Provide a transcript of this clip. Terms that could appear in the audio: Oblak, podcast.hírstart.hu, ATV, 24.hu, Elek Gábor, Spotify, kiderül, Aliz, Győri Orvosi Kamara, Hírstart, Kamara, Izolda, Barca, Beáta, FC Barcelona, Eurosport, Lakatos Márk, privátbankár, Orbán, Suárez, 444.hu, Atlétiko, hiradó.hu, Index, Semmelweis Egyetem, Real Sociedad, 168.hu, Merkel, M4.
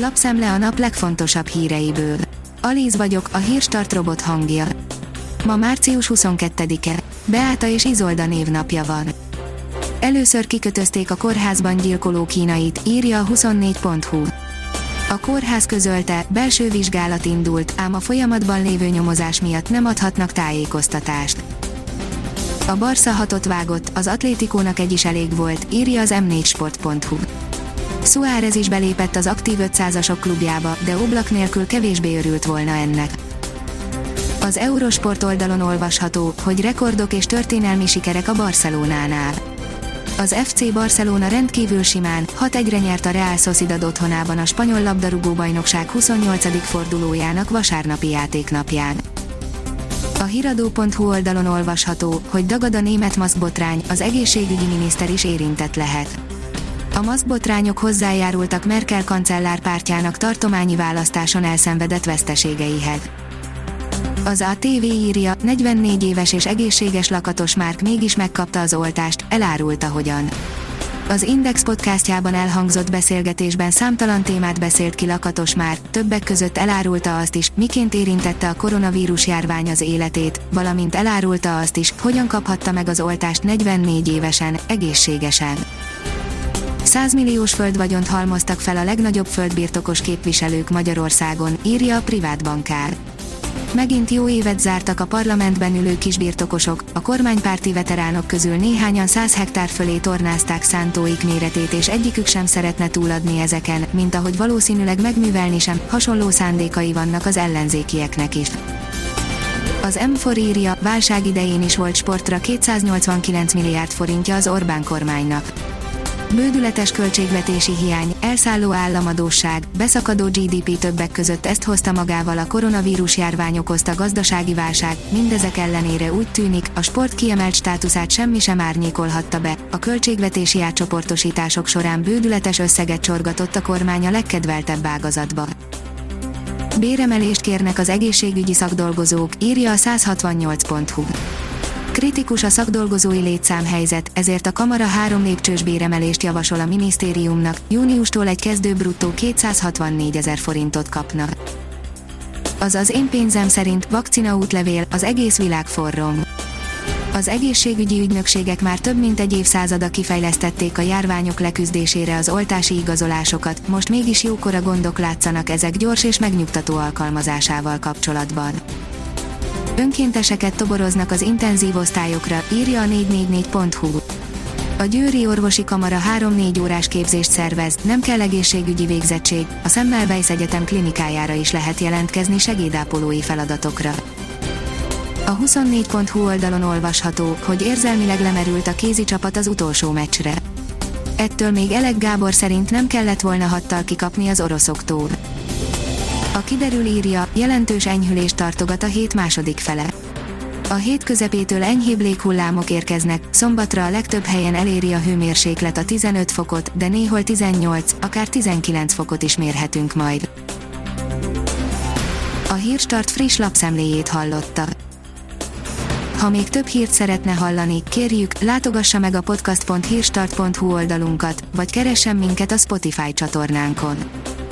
Lapszem le a nap legfontosabb híreiből. Aliz vagyok, a Hírstart robot hangja. Ma március 22-e. Beáta és Izolda névnapja van. Először kikötözték a kórházban gyilkoló kínait, írja a 24.hu. A kórház közölte, belső vizsgálat indult, ám a folyamatban lévő nyomozás miatt nem adhatnak tájékoztatást. A Barca hatot vágott, az Atlétikónak egy is elég volt, írja az M4sport.hu. Suárez is belépett az aktív 500-asok klubjába, de Oblak nélkül kevésbé örült volna ennek. Az Eurosport oldalon olvasható, hogy rekordok és történelmi sikerek a Barcelonánál. Az FC Barcelona rendkívül simán 6-1-re nyert a Real Sociedad otthonában a spanyol labdarúgó-bajnokság 28. fordulójának vasárnapi játéknapján. A hiradó.hu oldalon olvasható, hogy dagad a német maszkbotrány, az egészségügyi miniszter is érintett lehet. A maszkbotrányok hozzájárultak Merkel kancellár pártjának tartományi választáson elszenvedett veszteségeihez. Az ATV írja, 44 éves és egészséges Lakatos Márk mégis megkapta az oltást, elárulta hogyan. Az Index podcastjában elhangzott beszélgetésben számtalan témát beszélt ki Lakatos Márk, többek között elárulta azt is, miként érintette a koronavírus járvány az életét, valamint elárulta azt is, hogyan kaphatta meg az oltást 44 évesen, egészségesen. 100 milliós földvagyont halmoztak fel a legnagyobb földbirtokos képviselők Magyarországon, írja a privátbankár. Megint jó évet zártak a parlamentben ülő kisbirtokosok, a kormánypárti veteránok közül néhányan 100 hektár fölé tornázták szántóik méretét, és egyikük sem szeretne túladni ezeken, mint ahogy valószínűleg megművelni sem, hasonló szándékai vannak az ellenzékieknek is. Az M4 írja, válság idején is volt sportra 289 milliárd forintja az Orbán kormánynak. Bődületes költségvetési hiány, elszálló államadósság, beszakadó GDP többek között ezt hozta magával a koronavírus járvány okozta gazdasági válság, mindezek ellenére úgy tűnik, a sport kiemelt státuszát semmi sem árnyékolhatta be, a költségvetési átcsoportosítások során bődületes összeget csorgatott a kormány a legkedveltebb ágazatba. Béremelést kérnek az egészségügyi szakdolgozók, írja a 168.hu. Kritikus a szakdolgozói létszámhelyzet, ezért a Kamara 3 lépcsős béremelést javasol a minisztériumnak, júniustól egy kezdő bruttó 264.000 forintot kapnak. Az én pénzem szerint vakcinaútlevél, az egész világ forrong. Az egészségügyi ügynökségek már több mint egy évszázada kifejlesztették a járványok leküzdésére az oltási igazolásokat, most mégis jókora gondok látszanak ezek gyors és megnyugtató alkalmazásával kapcsolatban. Önkénteseket toboroznak az intenzív osztályokra, írja a 444.hu. A Győri Orvosi Kamara 3-4 órás képzést szervez, nem kell egészségügyi végzettség, a Semmelweis Egyetem klinikájára is lehet jelentkezni segédápolói feladatokra. A 24.hu oldalon olvasható, hogy érzelmileg lemerült a kézi csapat az utolsó meccsre. Ettől még Elek Gábor szerint nem kellett volna 6-tal kikapni az oroszoktól. A kiderül írja, jelentős enyhülést tartogat a hét második fele. A hét közepétől enyhébb léghullámok érkeznek, szombatra a legtöbb helyen eléri a hőmérséklet a 15 fokot, de néhol 18, akár 19 fokot is mérhetünk majd. A Hírstart friss lapszemléjét hallotta. Ha még több hírt szeretne hallani, kérjük, látogassa meg a podcast.hírstart.hu oldalunkat, vagy keressen minket a Spotify csatornánkon.